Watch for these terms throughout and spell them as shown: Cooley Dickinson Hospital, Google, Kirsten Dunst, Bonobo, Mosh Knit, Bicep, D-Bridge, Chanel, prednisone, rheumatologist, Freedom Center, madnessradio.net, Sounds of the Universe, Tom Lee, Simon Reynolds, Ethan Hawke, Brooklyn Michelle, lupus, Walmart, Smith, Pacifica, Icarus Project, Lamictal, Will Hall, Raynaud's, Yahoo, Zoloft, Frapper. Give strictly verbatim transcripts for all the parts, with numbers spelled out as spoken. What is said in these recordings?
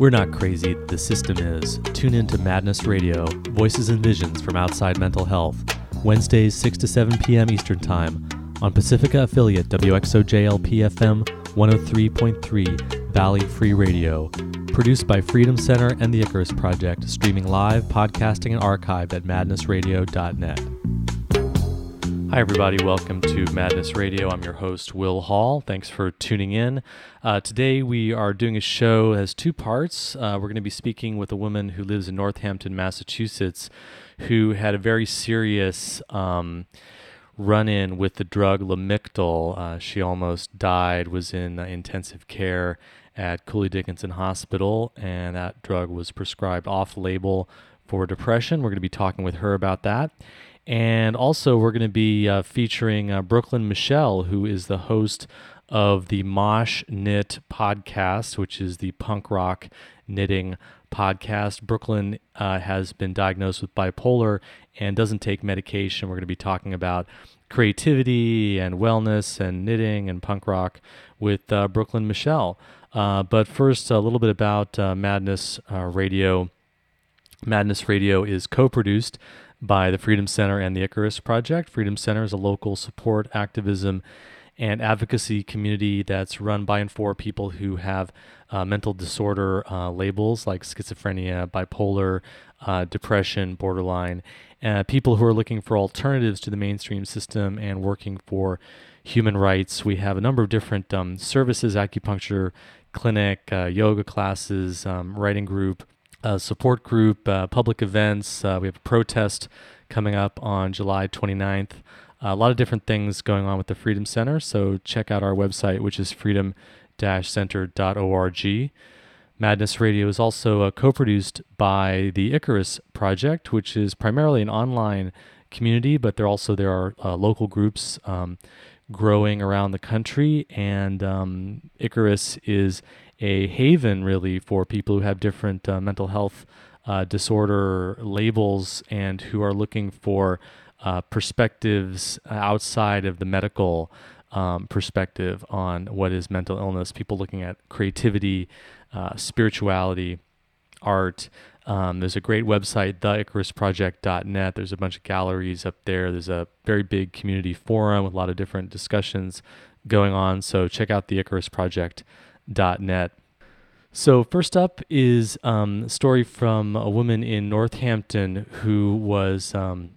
We're not crazy, the system is. Tune in to Madness Radio, Voices and Visions from Outside Mental Health, Wednesdays six to seven p.m. Eastern Time on Pacifica affiliate W X O J L P F M one oh three point three Valley Free Radio. Produced by Freedom Center and the Icarus Project, streaming live, podcasting, and archived at madness radio dot net. Hi everybody, welcome to Madness Radio. I'm your host, Will Hall. Thanks for tuning in. Uh, today we are doing a show that has two parts. Uh, we're going to be speaking with a woman who lives in Northampton, Massachusetts, who had a very serious um, run-in with the drug Lamictal. Uh, she almost died, was in uh, intensive care at Cooley Dickinson Hospital, and that drug was prescribed off-label for depression. We're going to be talking with her about that. And also, we're going to be uh, featuring uh, Brooklyn Michelle, who is the host of the Mosh Knit podcast, which is the punk rock knitting podcast. Brooklyn uh, has been diagnosed with bipolar and doesn't take medication. We're going to be talking about creativity and wellness and knitting and punk rock with uh, Brooklyn Michelle. Uh, but first, a little bit about uh, Madness uh, Radio. Madness Radio is co-produced by the Freedom Center and the Icarus Project. Freedom Center is a local support, activism, and advocacy community that's run by and for people who have uh, mental disorder uh, labels like schizophrenia, bipolar, uh, depression, borderline, uh, people who are looking for alternatives to the mainstream system and working for human rights. We have a number of different um, services, acupuncture clinic, uh, yoga classes, um, writing group, Uh, support group, uh, public events. Uh, we have a protest coming up on July twenty-ninth. Uh, a lot of different things going on with the Freedom Center, so check out our website, which is freedom dash center dot org. Madness Radio is also uh, co-produced by the Icarus Project, which is primarily an online community, but there also there are uh, local groups um, growing around the country, and um, Icarus is a haven, really, for people who have different uh, mental health uh, disorder labels and who are looking for uh, perspectives outside of the medical um, perspective on what is mental illness. People looking at creativity, uh, spirituality, art. Um, there's a great website, the icarus project dot net. There's a bunch of galleries up there. There's a very big community forum with a lot of different discussions going on. So check out the Icarus Project Dot net. So first up is um, a story from a woman in Northampton who was, um,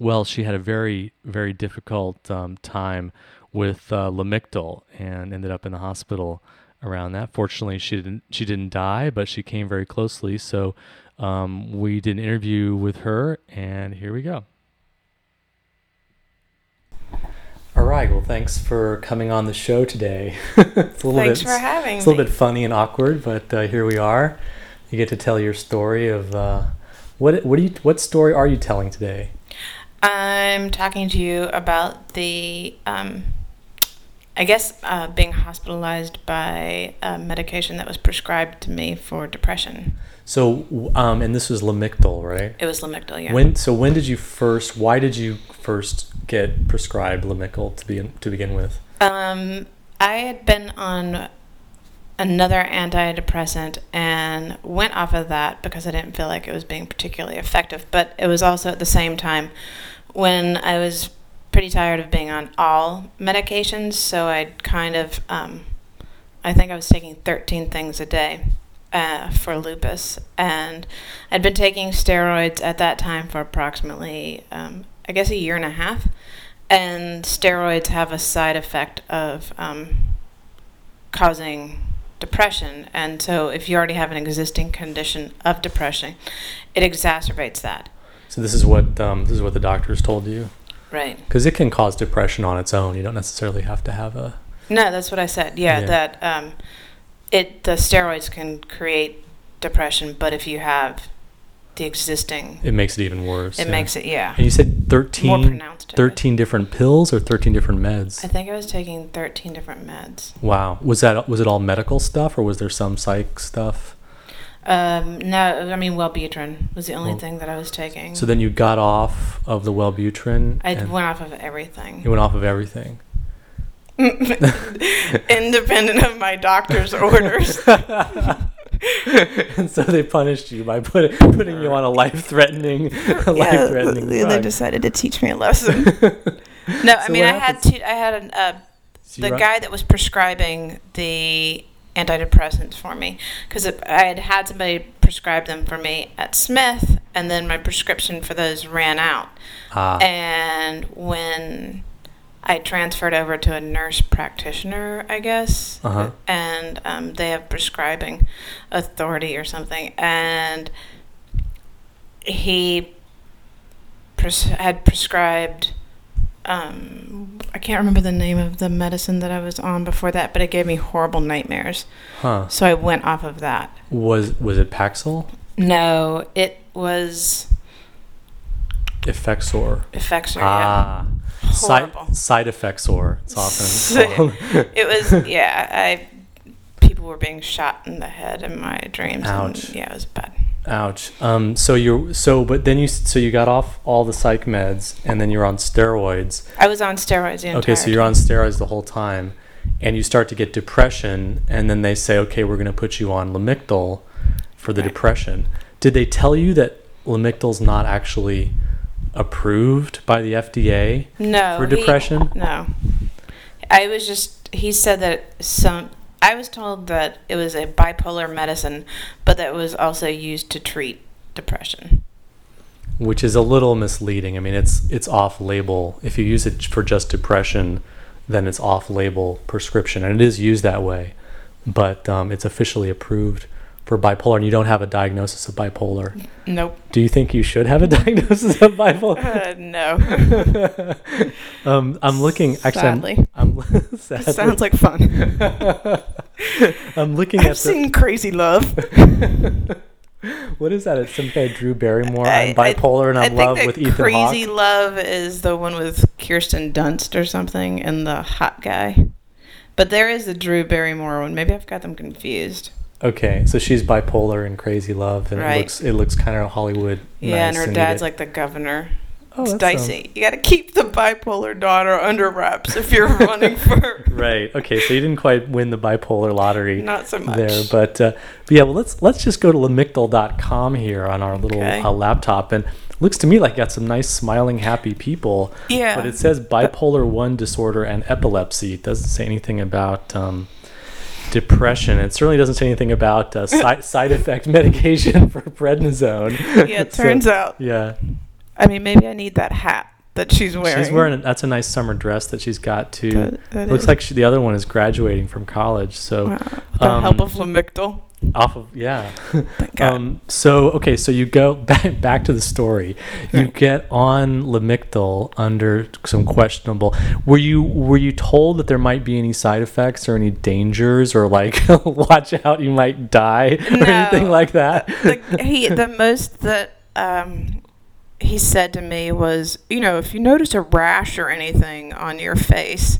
well, she had a very, very difficult um, time with uh, Lamictal and ended up in the hospital around that. Fortunately, she didn't she didn't die, but she came very closely. So um, we did an interview with her, and here we go. All right. Well, thanks for coming on the show today. It's a little thanks bit, for having it's me. A little bit funny and awkward, but uh, here we are. You get to tell your story of uh, what? What do you? What story are you telling today? I'm talking to you about the, um, I guess, uh, being hospitalized by a medication that was prescribed to me for depression. So, um, and this was Lamictal, right? It was Lamictal, yeah. When? So when did you first, why did you first get prescribed Lamictal to be, to begin with? Um, I had been on another antidepressant and went off of that because I didn't feel like it was being particularly effective. But it was also at the same time when I was pretty tired of being on all medications. So I'd kind of, um, I think I was taking thirteen things a day. Uh, for lupus, and I'd been taking steroids at that time for approximately, um, I guess, a year and a half, and steroids have a side effect of um, causing depression, and so if you already have an existing condition of depression, it exacerbates that. So this is what um, this is what the doctors told you? Right. Because it can cause depression on its own. You don't necessarily have to have a... No, that's what I said, yeah, yeah. that... Um, It the steroids can create depression, but if you have the existing... It makes it even worse. It yeah. makes it, yeah. And you said thirteen, More pronounced, thirteen different pills or thirteen different meds? I think I was taking thirteen different meds. Wow. Was that was it all medical stuff, or was there some psych stuff? Um, no, I mean, Wellbutrin was the only well, thing that I was taking. So then you got off of the Wellbutrin? I went off of everything. You went off of everything. Independent of my doctor's orders. And so they punished you by put, putting you on a life-threatening, a life-threatening yeah, drug. They decided to teach me a lesson. No, I so mean, I had to, I had an, uh, the right? guy that was prescribing the antidepressants for me, because I had had somebody prescribe them for me at Smith, and then my prescription for those ran out. Ah. And when I transferred over to a nurse practitioner, I guess, uh-huh. and um, they have prescribing authority or something, and he pres- had prescribed, um, I can't remember the name of the medicine that I was on before that, but it gave me horrible nightmares, huh. so I went off of that. Was was it Paxil? No, it was... Effexor. Effexor, ah. yeah. Side, side Effexor. It's often it was yeah. I people were being shot in the head in my dreams. Ouch. And yeah, it was bad. Ouch. Um. So you. So but then you. So you got off all the psych meds, and then you're on steroids. I was on steroids. The entire okay. So you're on steroids the whole time, and you start to get depression, and then they say, okay, we're going to put you on Lamictal for the right. depression. Did they tell you that Lamictal's not actually approved by the F D A no, for depression? He, no. I was just, he said that some, I was told that it was a bipolar medicine, but that it was also used to treat depression. Which is a little misleading. I mean, it's it's off-label. If you use it for just depression, then it's off-label prescription, and it is used that way, but um, it's officially approved for bipolar, and you don't have a diagnosis of bipolar. Nope. Do you think you should have a diagnosis of bipolar? Uh, no. um, I'm looking. Sadly. Actually, I'm, I'm sadly. It sounds like fun. I'm looking I've at. I've seen the, Crazy Love. What is that? It's some guy Drew Barrymore. I, I'm bipolar I, and I'm in love with Ethan Hawke. Crazy Love is the one with Kirsten Dunst or something, and the hot guy. But there is the Drew Barrymore one. Maybe I've got them confused. Okay, so she's bipolar and Crazy Love, and right. it looks it looks kind of Hollywood. Yeah, nice, and her dad's like the governor. Oh, it's dicey. Sounds... You got to keep the bipolar daughter under wraps if you're running for. Right. Okay, so you didn't quite win the bipolar lottery. Not so much there, but, uh, but yeah. Well, let's let's just go to lamictal dot com here on our little okay. uh, laptop, and it looks to me like got some nice smiling, happy people. Yeah. But it says bipolar one disorder and epilepsy. It doesn't say anything about. Um, Depression. It certainly doesn't say anything about uh, side side effect medication for prednisone. Yeah, it turns so, out. Yeah. I mean, maybe I need that hat that she's wearing. She's wearing. A, that's a nice summer dress that she's got too. That, that Looks is. like she, the other one is graduating from college. So, wow. With the um, help of Lamictal. Off of yeah. Thank God. Um, so okay, so you go back back to the story. You get on Lamictal under some questionable. Were you were you told that there might be any side effects or any dangers or like watch out you might die or no, anything like that? The, the, he the most that um, he said to me was, you know, if you notice a rash or anything on your face.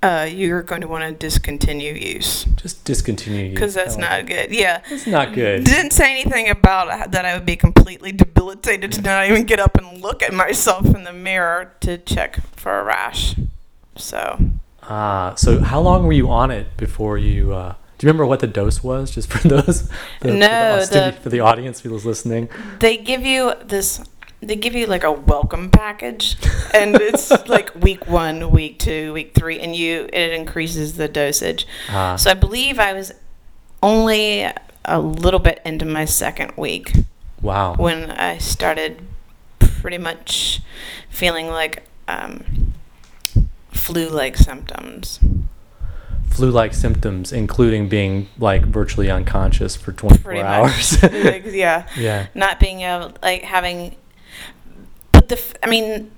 Uh, you're going to want to discontinue use. Just discontinue use. Because that's not good. Yeah. It's not good. Didn't say anything about that I would be completely debilitated to not even get up and look at myself in the mirror to check for a rash. So. Ah, so how long were you on it before you... Uh, do you remember what the dose was, just for those? The, no. For the, the, for the audience who was listening. They give you this... They give you like a welcome package, and it's like week one, week two, week three, and you it increases the dosage. Ah. So I believe I was only a little bit into my second week. Wow! When I started pretty much feeling like um, flu-like symptoms. Flu-like symptoms, including being like virtually unconscious for twenty-four pretty hours. Much. Like, yeah. Yeah. Not being able, like having. The, I mean,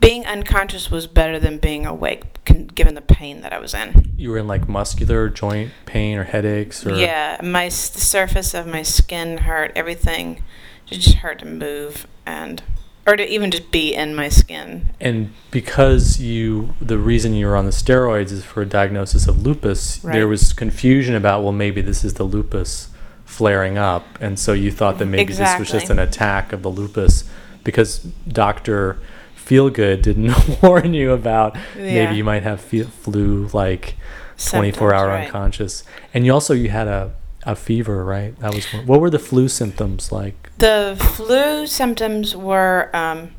being unconscious was better than being awake, con- given the pain that I was in. You were in, like, muscular joint pain or headaches? Or yeah, my, the surface of my skin hurt, everything. It just hurt to move and, or to even just be in my skin. And because you, the reason you were on the steroids is for a diagnosis of lupus, right. There was confusion about, well, maybe this is the lupus flaring up, and so you thought that maybe exactly. This was just an attack of the lupus. Because Doctor Feelgood didn't warn you about yeah. maybe you might have flu like twenty-four hour right. unconscious, and you also you had a a fever, right? That was one. What were the flu symptoms like? The flu symptoms were um,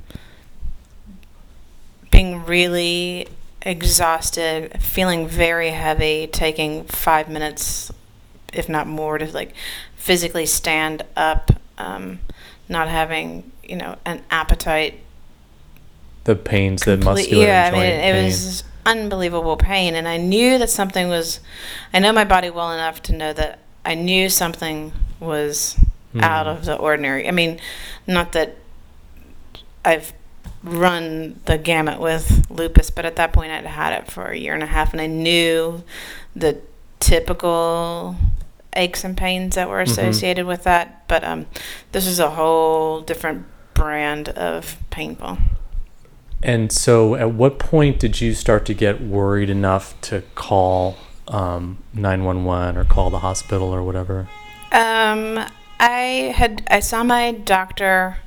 being really exhausted, feeling very heavy, taking five minutes, if not more, to like physically stand up, um, not having, you know, an appetite. The pains, Comple- the muscular yeah, joint I mean, it pain. was unbelievable pain, and I knew that something was. I know my body well enough to know that I knew something was mm. out of the ordinary. I mean, not that I've run the gamut with lupus, but at that point I'd had it for a year and a half, and I knew the typical aches and pains that were associated mm-hmm. with that. But um, this is a whole different brand of painful. And so at what point did you start to get worried enough to call um, nine one one or call the hospital or whatever? Um, I had I saw my doctor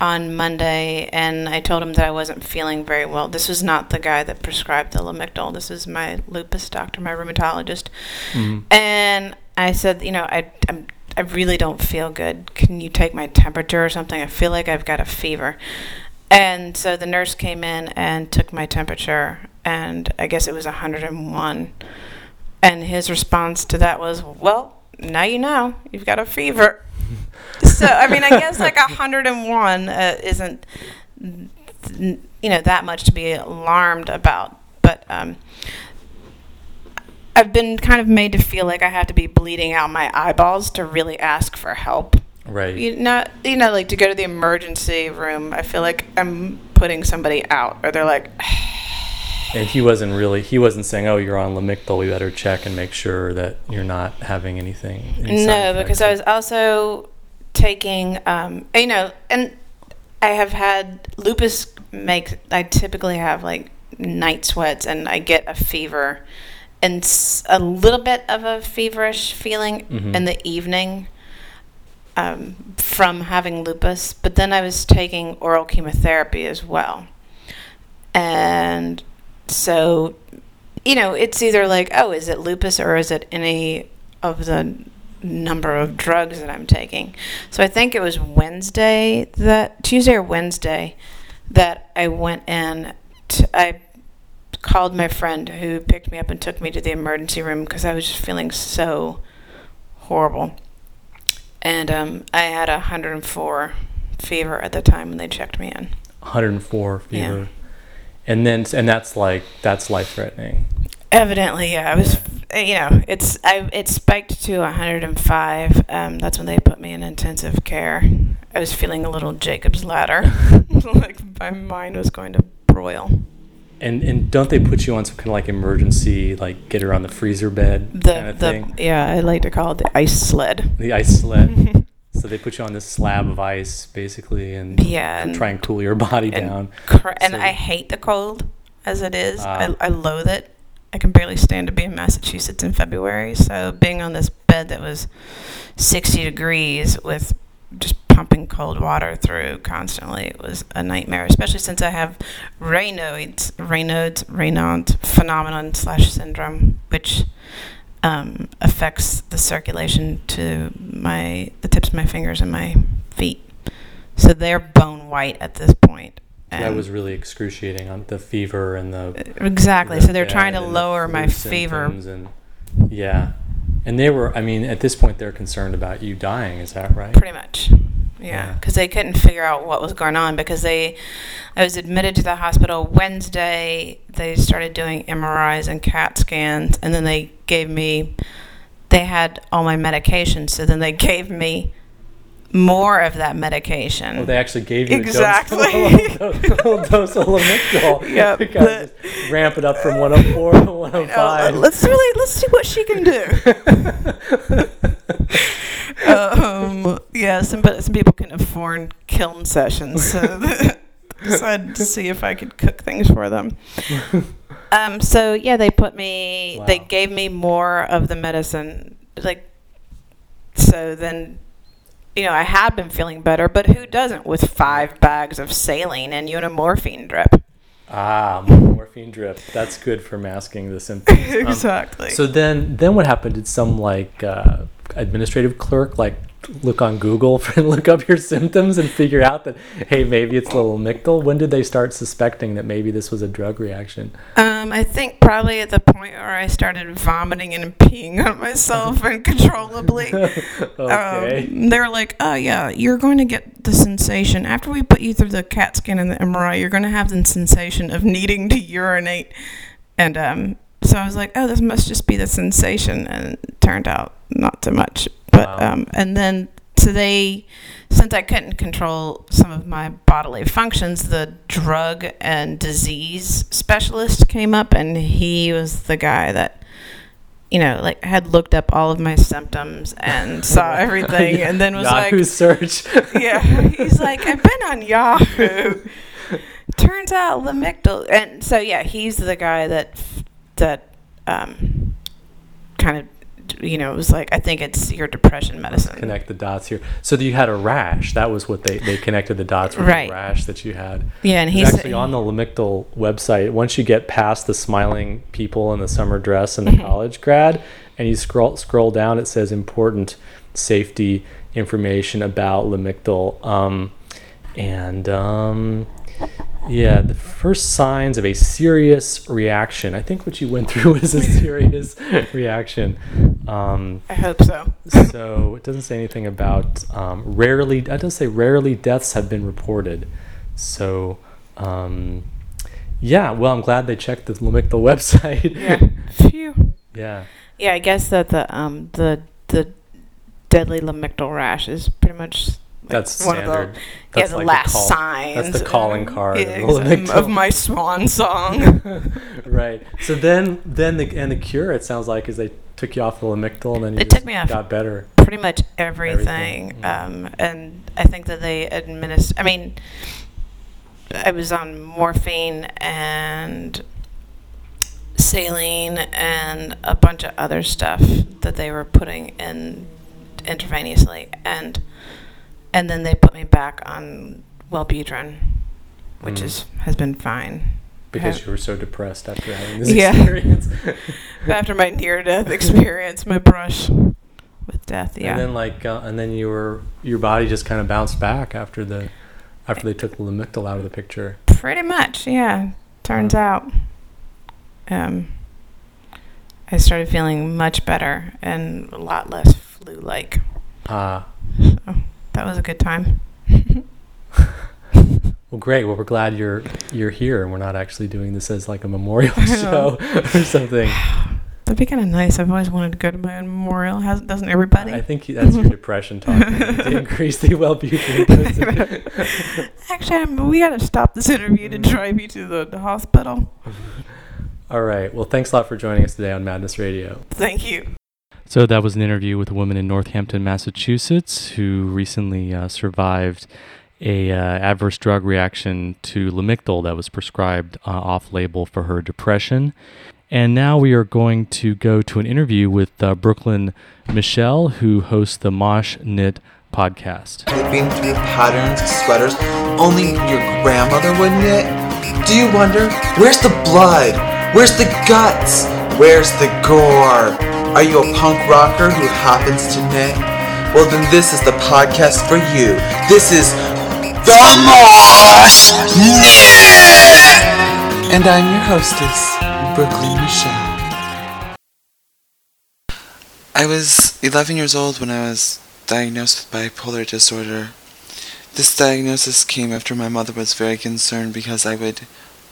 on Monday, and I told him that I wasn't feeling very well. This was not the guy that prescribed the Lamictal. This is my lupus doctor, my rheumatologist. Mm-hmm. And I said, you know, I I'm, I really don't feel good. Can you take my temperature or something? I feel like I've got a fever. And so the nurse came in and took my temperature, and I guess it was one hundred one. And his response to that was, well, now you know. You've got a fever. So, I mean, I guess like one hundred one uh, isn't, you know, that much to be alarmed about. But um, I've been kind of made to feel like I have to be bleeding out my eyeballs to really ask for help. Right. You know, you know, like to go to the emergency room, I feel like I'm putting somebody out, or they're like. And he wasn't really, he wasn't saying, oh, you're on Lamictal, we better check and make sure that you're not having anything. No, because I was also taking, um, you know, and I have had lupus make, I typically have like night sweats, and I get a fever and a little bit of a feverish feeling mm-hmm. in the evening. Um, from having lupus, but then I was taking oral chemotherapy as well. And so, you know, it's either like, oh, is it lupus or is it any of the number of drugs that I'm taking? So I think it was Wednesday, that Tuesday or Wednesday, that I went in. To, I called my friend who picked me up and took me to the emergency room because I was just feeling so horrible. And um, I had a one hundred four fever at the time when they checked me in. one hundred four fever. Yeah. And then, and that's like, that's life-threatening. Evidently, yeah. I was, you know, it's, I, it spiked to one hundred five. Um, that's when they put me in intensive care. I was feeling a little Jacob's ladder. Like my mind was going to broil. And and don't they put you on some kind of like emergency, like get her on the freezer bed the, kind of the, thing? Yeah, I like to call it the ice sled. The ice sled. So they put you on this slab of ice, basically, and, yeah, and try and cool your body and down. Cr- so, and I hate the cold as it is. Uh, I, I loathe it. I can barely stand to be in Massachusetts in February. So being on this bed that was sixty degrees with just pumping cold water through constantly, it was a nightmare, especially since I have Raynaud's Raynaud's Raynaud's phenomenon slash syndrome, which um, affects the circulation to my the tips of my fingers and my feet. So they're bone white at this point. And that was really excruciating on the fever and the exactly. The so they're trying to lower my fever. And, yeah, and they were. I mean, at this point, they're concerned about you dying. Is that right? Pretty much. Yeah, because they couldn't figure out what was going on, because they, I was admitted to the hospital Wednesday. They started doing M R Is and CAT scans, and then they gave me, they had all my medications, so then they gave me more of that medication. Well, they actually gave you exactly. a dose, a little dose of Lamictal. Yep. You guys just ramp it up from one oh four to one oh five. Know, let's really, let's see what she can do. um, yeah, some some people can afford kiln sessions, so I decided to see if I could cook things for them. Um, so yeah, they put me, wow. they gave me more of the medicine, like, so then, you know, I had been feeling better, but who doesn't with five bags of saline and you and a morphine drip? Ah, morphine drip. That's good for masking the symptoms. Exactly. Um, so then, then what happened? Did some like, uh, administrative clerk, like look on Google for look up your symptoms and figure out that, hey, maybe it's Lamictal? When did they start suspecting that maybe this was a drug reaction? Um, I think probably at the point where I started vomiting and peeing on myself uncontrollably. Okay. Um, they were like, oh, yeah, you're going to get the sensation. After we put you through the CAT scan and the M R I, you're going to have the sensation of needing to urinate. And um, so I was like, oh, this must just be the sensation. And it turned out not so much. But wow. um, and then so they, since I couldn't control some of my bodily functions, the drug and disease specialist came up, and he was the guy that, you know, like had looked up all of my symptoms and saw everything, yeah. and then was Yahoo like, Yahoo search. Yeah, he's like, I've been on Yahoo. Turns out Lamictal, and so yeah, he's the guy that that um, kind of. You know, it was like, I think it's your depression medicine. Let's connect the dots here. So you had a rash. That was what they, they connected the dots with, right. The rash that you had. Yeah, and he's actually on the Lamictal website. Once you get past the smiling people in the summer dress and the college grad, and you scroll scroll down, it says important safety information about Lamictal. Um, and um, yeah, the first signs of a serious reaction. I think what you went through was a serious reaction. Um, I hope so. So it doesn't say anything about um, rarely. It does say rarely deaths have been reported. So um, yeah, well, I'm glad they checked the Lamictal website. Yeah. Phew. Yeah. Yeah, I guess that the um, the the deadly Lamictal rash is pretty much. Like that's standard. The, that's yeah, the like last the call, signs. That's the calling card yeah, of, exactly. of my swan song. Right. So then, then the and the cure it sounds like is they took you off the Lamictal and then you they just took me off got better. Pretty much everything. everything. Um, and I think that they administered. I mean, I was on morphine and saline and a bunch of other stuff that they were putting in intravenously and. And then they put me back on Wellbutrin, which mm. is has been fine. Because I, you were so depressed after having this yeah. experience. After my near-death experience, my brush with death. Yeah. And then like, uh, and then you were your body just kind of bounced back after the after they took the Lamictal out of the picture. Pretty much, yeah. Turns uh-huh. out, um, I started feeling much better and a lot less flu-like. Ah. Uh. So. That was a good time. Well, great. Well, we're glad you're you're here, and we're not actually doing this as like a memorial show or something. That'd be kind of nice. I've always wanted to go to my own memorial. Has, doesn't everybody? I think that's your depression talking. To increase the well-being. Actually, I'm, we got to stop this interview to drive you to the, the hospital. All right. Well, thanks a lot for joining us today on Madness Radio. Thank you. So that was an interview with a woman in Northampton, Massachusetts, who recently uh, survived a uh, adverse drug reaction to Lamictal that was prescribed uh, off-label for her depression. And now we are going to go to an interview with uh, Brooklyn Michelle, who hosts the Mosh Knit podcast. Been through patterns, sweaters, only your grandmother would knit. Do you wonder, where's the blood? Where's the guts? Where's the gore? Are you a punk rocker who happens to knit? Well, then this is the podcast for you. This is The Mosh Knit! And I'm your hostess, Brooklyn Michelle. I was eleven years old when I was diagnosed with bipolar disorder. This diagnosis came after my mother was very concerned because I would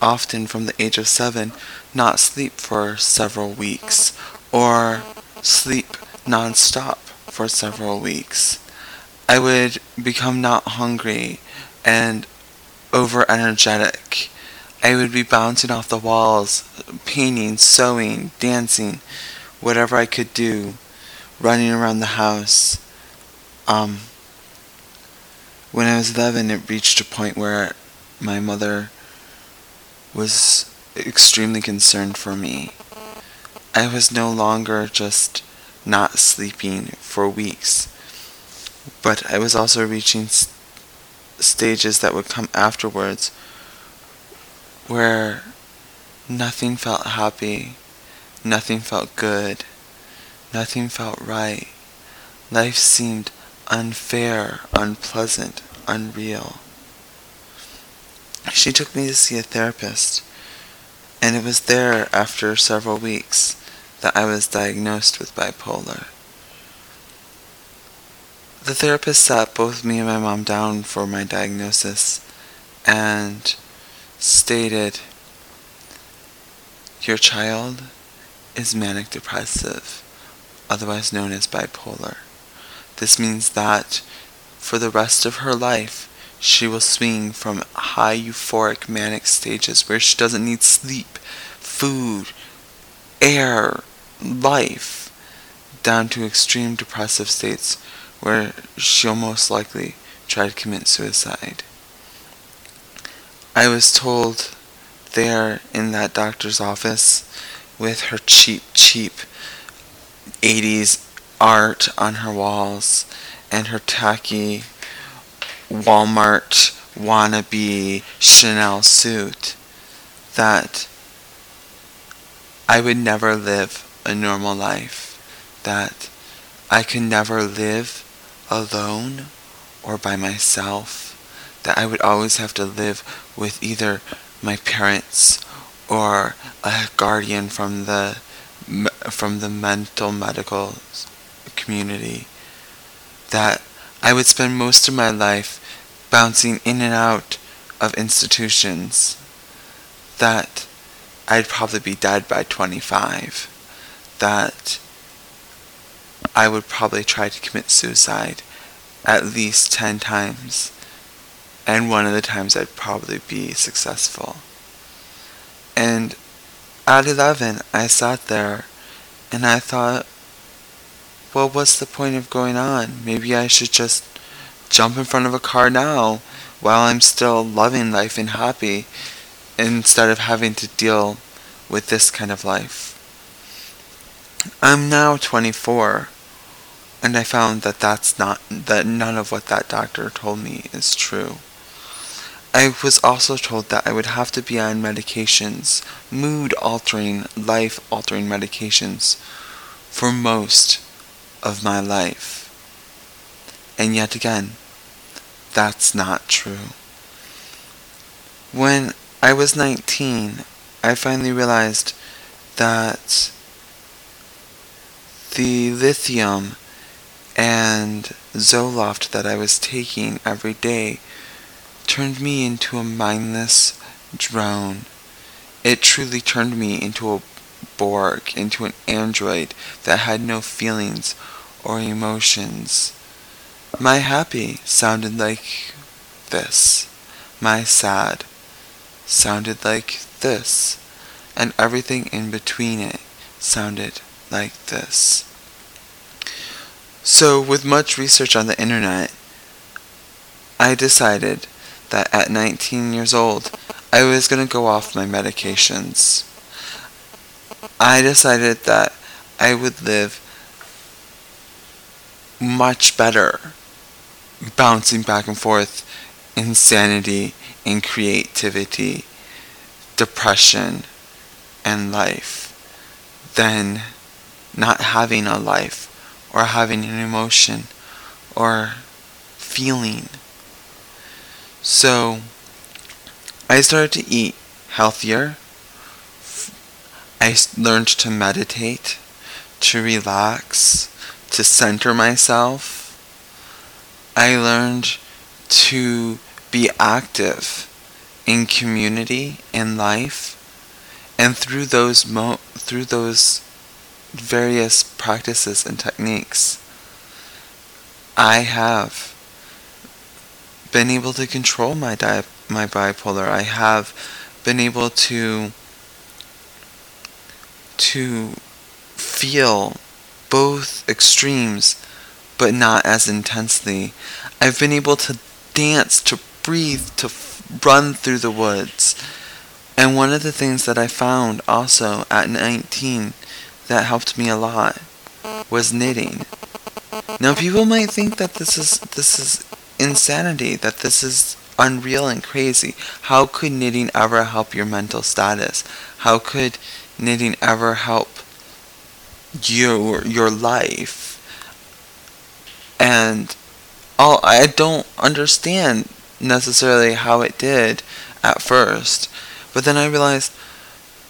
often, from the age of seven, not sleep for several weeks. Or sleep non-stop for several weeks. I would become not hungry and over-energetic. I would be bouncing off the walls, painting, sewing, dancing, whatever I could do, running around the house. Um, when I was eleven, it reached a point where my mother was extremely concerned for me. I was no longer just not sleeping for weeks, but I was also reaching st- stages that would come afterwards where nothing felt happy, nothing felt good, nothing felt right. Life seemed unfair, unpleasant, unreal. She took me to see a therapist, and it was there after several weeks that I was diagnosed with bipolar. The therapist sat both me and my mom down for my diagnosis and stated, "Your child is manic depressive, otherwise known as bipolar. This means that for the rest of her life, she will swing from high euphoric manic stages where she doesn't need sleep, food, air, life, down to extreme depressive states where she'll most likely try to commit suicide." I was told there in that doctor's office with her cheap, cheap eighties art on her walls and her tacky Walmart wannabe Chanel suit that I would never live a normal life, that I could never live alone or by myself, that I would always have to live with either my parents or a guardian from the from the mental medical community, that I would spend most of my life bouncing in and out of institutions, that I'd probably be dead by twenty-five, that I would probably try to commit suicide at least ten times, and one of the times I'd probably be successful. And at eleven, I sat there, and I thought, well, what's the point of going on? Maybe I should just jump in front of a car now, while I'm still loving life and happy, instead of having to deal with this kind of life. I'm now twenty-four, and I found that that's not that none of what that doctor told me is true. I was also told that I would have to be on medications, mood-altering, life-altering medications, for most of my life. And yet again, that's not true. When I was nineteen, I finally realized that the lithium and Zoloft that I was taking every day turned me into a mindless drone. It truly turned me into a Borg, into an android that had no feelings or emotions. My happy sounded like this. My sad sounded like this. And everything in between it sounded like this. So, with much research on the internet, I decided that at nineteen years old, I was going to go off my medications. I decided that I would live much better, bouncing back and forth, insanity and creativity, depression and life, than not having a life, or having an emotion, or feeling. So, I started to eat healthier. I learned to meditate, to relax, to center myself. I learned to be active in community, in life, and through those mo- through those various practices and techniques, I have been able to control my di- my bipolar. I have been able to to feel both extremes, but not as intensely. I've been able to dance, to breathe, to f- run through the woods. And one of the things that I found also at nineteen that helped me a lot was knitting. Now, people might think that this is this is insanity, that this is unreal and crazy. How could knitting ever help your mental status? How could knitting ever help your your life? And all, I don't understand necessarily how it did at first. But then I realized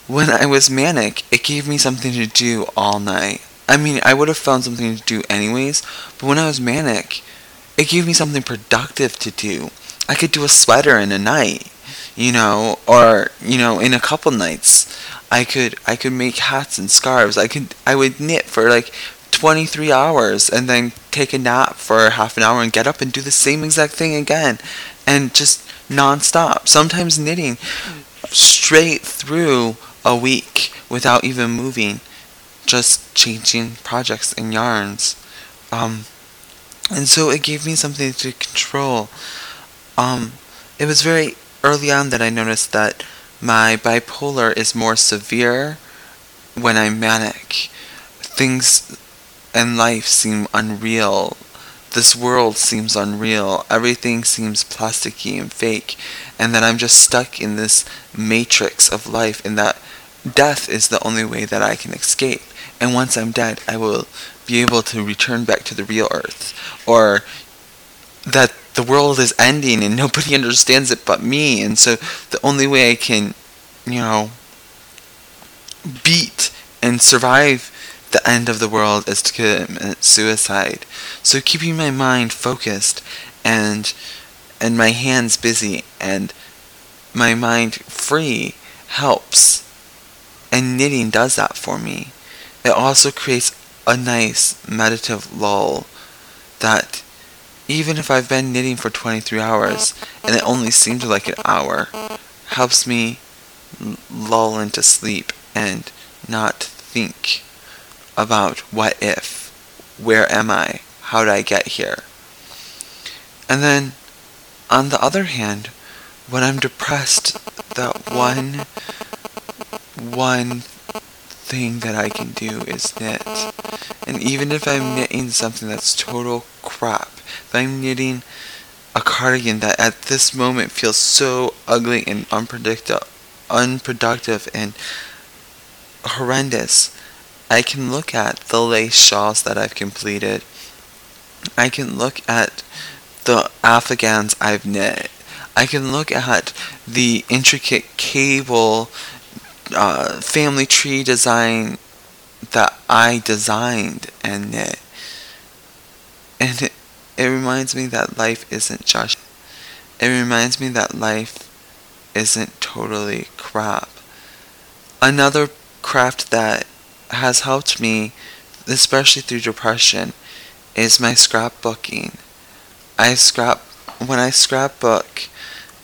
when I was manic, it gave me something to do all night. I mean, I would have found something to do anyways, but when I was manic, it gave me something productive to do. I could do a sweater in a night, you know, or, you know, in a couple nights. I could I could make hats and scarves. I could I would knit for like twenty-three hours and then take a nap for half an hour and get up and do the same exact thing again, and just non-stop. Sometimes knitting straight through a week without even moving, just changing projects and yarns. Um, and so it gave me something to control. Um, it was very early on that I noticed that my bipolar is more severe when I'm manic. Things and life seem unreal. This world seems unreal. Everything seems plasticky and fake. And that I'm just stuck in this matrix of life, and that death is the only way that I can escape. And once I'm dead, I will be able to return back to the real earth. Or that the world is ending and nobody understands it but me. And so the only way I can, you know, beat and survive the end of the world is to commit suicide. So keeping my mind focused and and my hands busy and my mind free helps. And knitting does that for me. It also creates a nice meditative lull that even if I've been knitting for twenty-three hours and it only seemed like an hour, helps me lull into sleep and not think about what if, where am I, how did I get here. And then, on the other hand, when I'm depressed, that one, one thing that I can do is knit. And even if I'm knitting something that's total crap, if I'm knitting a cardigan that at this moment feels so ugly and unpredictable, unproductive and horrendous, I can look at the lace shawls that I've completed. I can look at the afghans I've knit. I can look at the intricate cable uh, family tree design that I designed and knit. And it, it reminds me that life isn't just. It reminds me that life isn't totally crap. Another craft that has helped me, especially through depression, is my scrapbooking. I scrap when I scrapbook,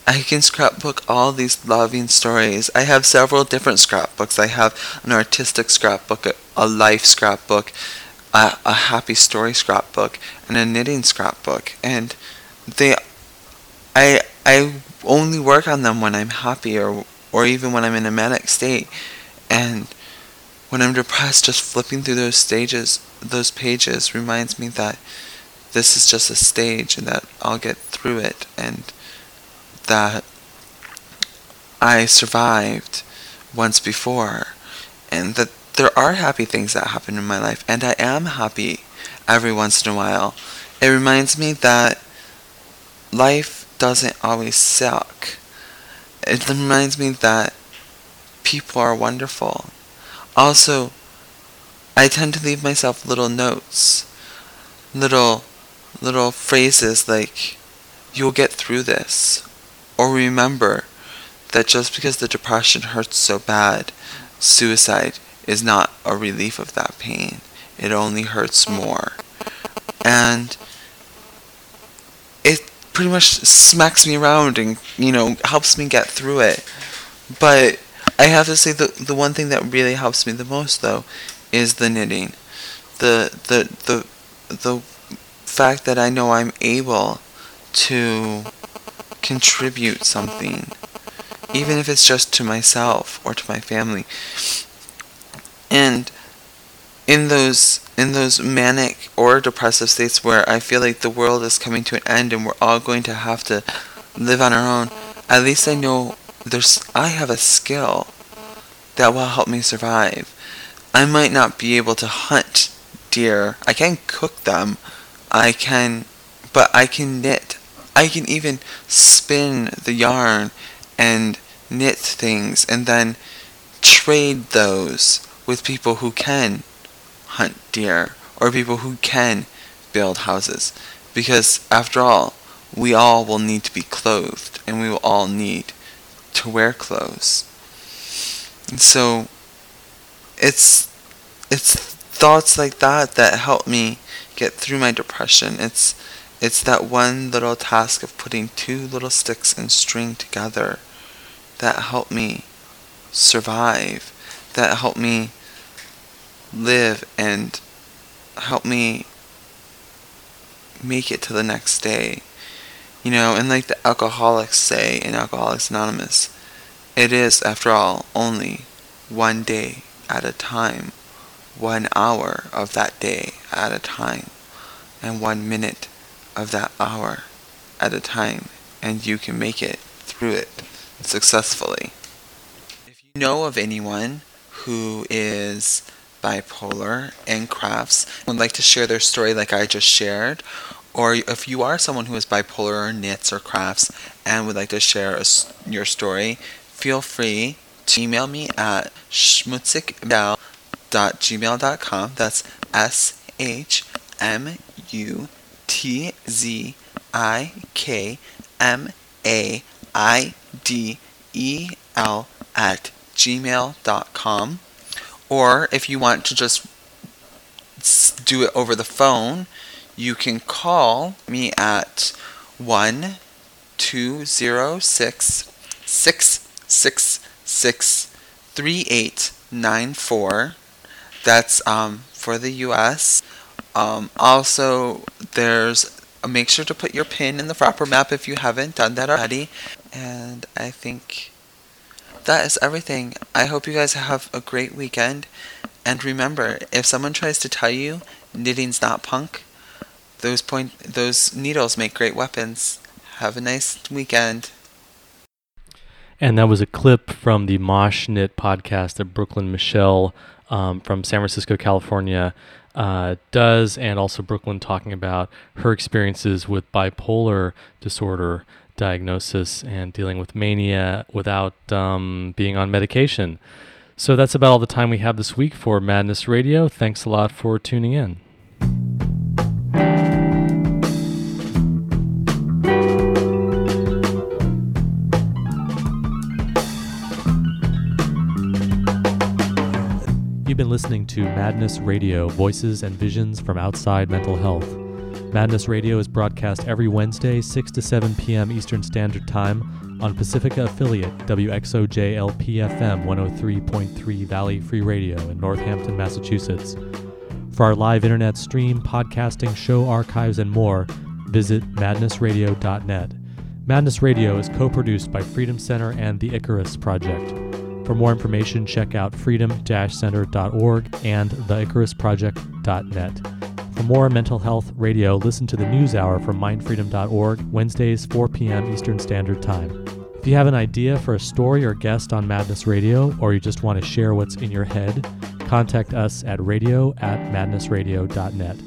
I can scrapbook all these loving stories. I have several different scrapbooks. I have an artistic scrapbook, a, a life scrapbook, a, a happy story scrapbook, and a knitting scrapbook. And they, I, I only work on them when I'm happy, or or even when I'm in a manic state, and when I'm depressed, just flipping through those stages, those pages reminds me that this is just a stage and that I'll get through it and that I survived once before, and that there are happy things that happen in my life, and I am happy every once in a while. It reminds me that life doesn't always suck. It reminds me that people are wonderful. Also, I tend to leave myself little notes, little, little phrases like, you'll get through this, or remember that just because the depression hurts so bad, suicide is not a relief of that pain. It only hurts more. And it pretty much smacks me around and, you know, helps me get through it. But I have to say, the the one thing that really helps me the most, though, is the knitting. The the the the fact that I know I'm able to contribute something, even if it's just to myself or to my family. And in those in those manic or depressive states where I feel like the world is coming to an end and we're all going to have to live on our own, at least I know There's, I have a skill that will help me survive. I might not be able to hunt deer. I can cook them, I can, but I can knit. I can even spin the yarn and knit things and then trade those with people who can hunt deer or people who can build houses. Because after all, we all will need to be clothed and we will all need to wear clothes. And so it's it's thoughts like that that help me get through my depression. It's it's that one little task of putting two little sticks and string together that help me survive, that help me live and help me make it to the next day. You know, and like the alcoholics say in Alcoholics Anonymous, it is, after all, only one day at a time, one hour of that day at a time, and one minute of that hour at a time, and you can make it through it successfully. If you know of anyone who is bipolar and crafts would like to share their story like I just shared, or if you are someone who is bipolar or knits or crafts and would like to share a, your story, feel free to email me at schmutzig bell at gmail dot com. That's S H M U T Z I K M A I D E L at gmail dot com. Or if you want to just do it over the phone, you can call me at one two zero six six six six three eight nine four. That's um, for the U S Um, also, there's uh, make sure to put your pin in the Frapper map if you haven't done that already. And I think that is everything. I hope you guys have a great weekend. And remember, if someone tries to tell you knitting's not punk, Those point, those needles make great weapons. Have a nice weekend. And that was a clip from the Mosh Knit podcast that Brooklyn Michelle um, from San Francisco, California, uh, does, and also Brooklyn talking about her experiences with bipolar disorder diagnosis and dealing with mania without um, being on medication. So that's about all the time we have this week for Madness Radio. Thanks a lot for tuning in. Been listening to Madness Radio, voices and visions from outside mental health. Madness Radio is broadcast every Wednesday, six to seven p.m. Eastern Standard Time on Pacifica affiliate W X O J L P F M one oh three point three Valley Free Radio in Northampton, Massachusetts. For our live internet stream, podcasting, show archives, and more, visit madness radio dot net. Madness Radio is co-produced by Freedom Center and the Icarus Project. For more information, check out freedom dash center dot org and the icarus project dot net. For more mental health radio, listen to the News Hour from mind freedom dot org, Wednesdays, four p.m. Eastern Standard Time. If you have an idea for a story or guest on Madness Radio, or you just want to share what's in your head, contact us at radio at madness radio dot net.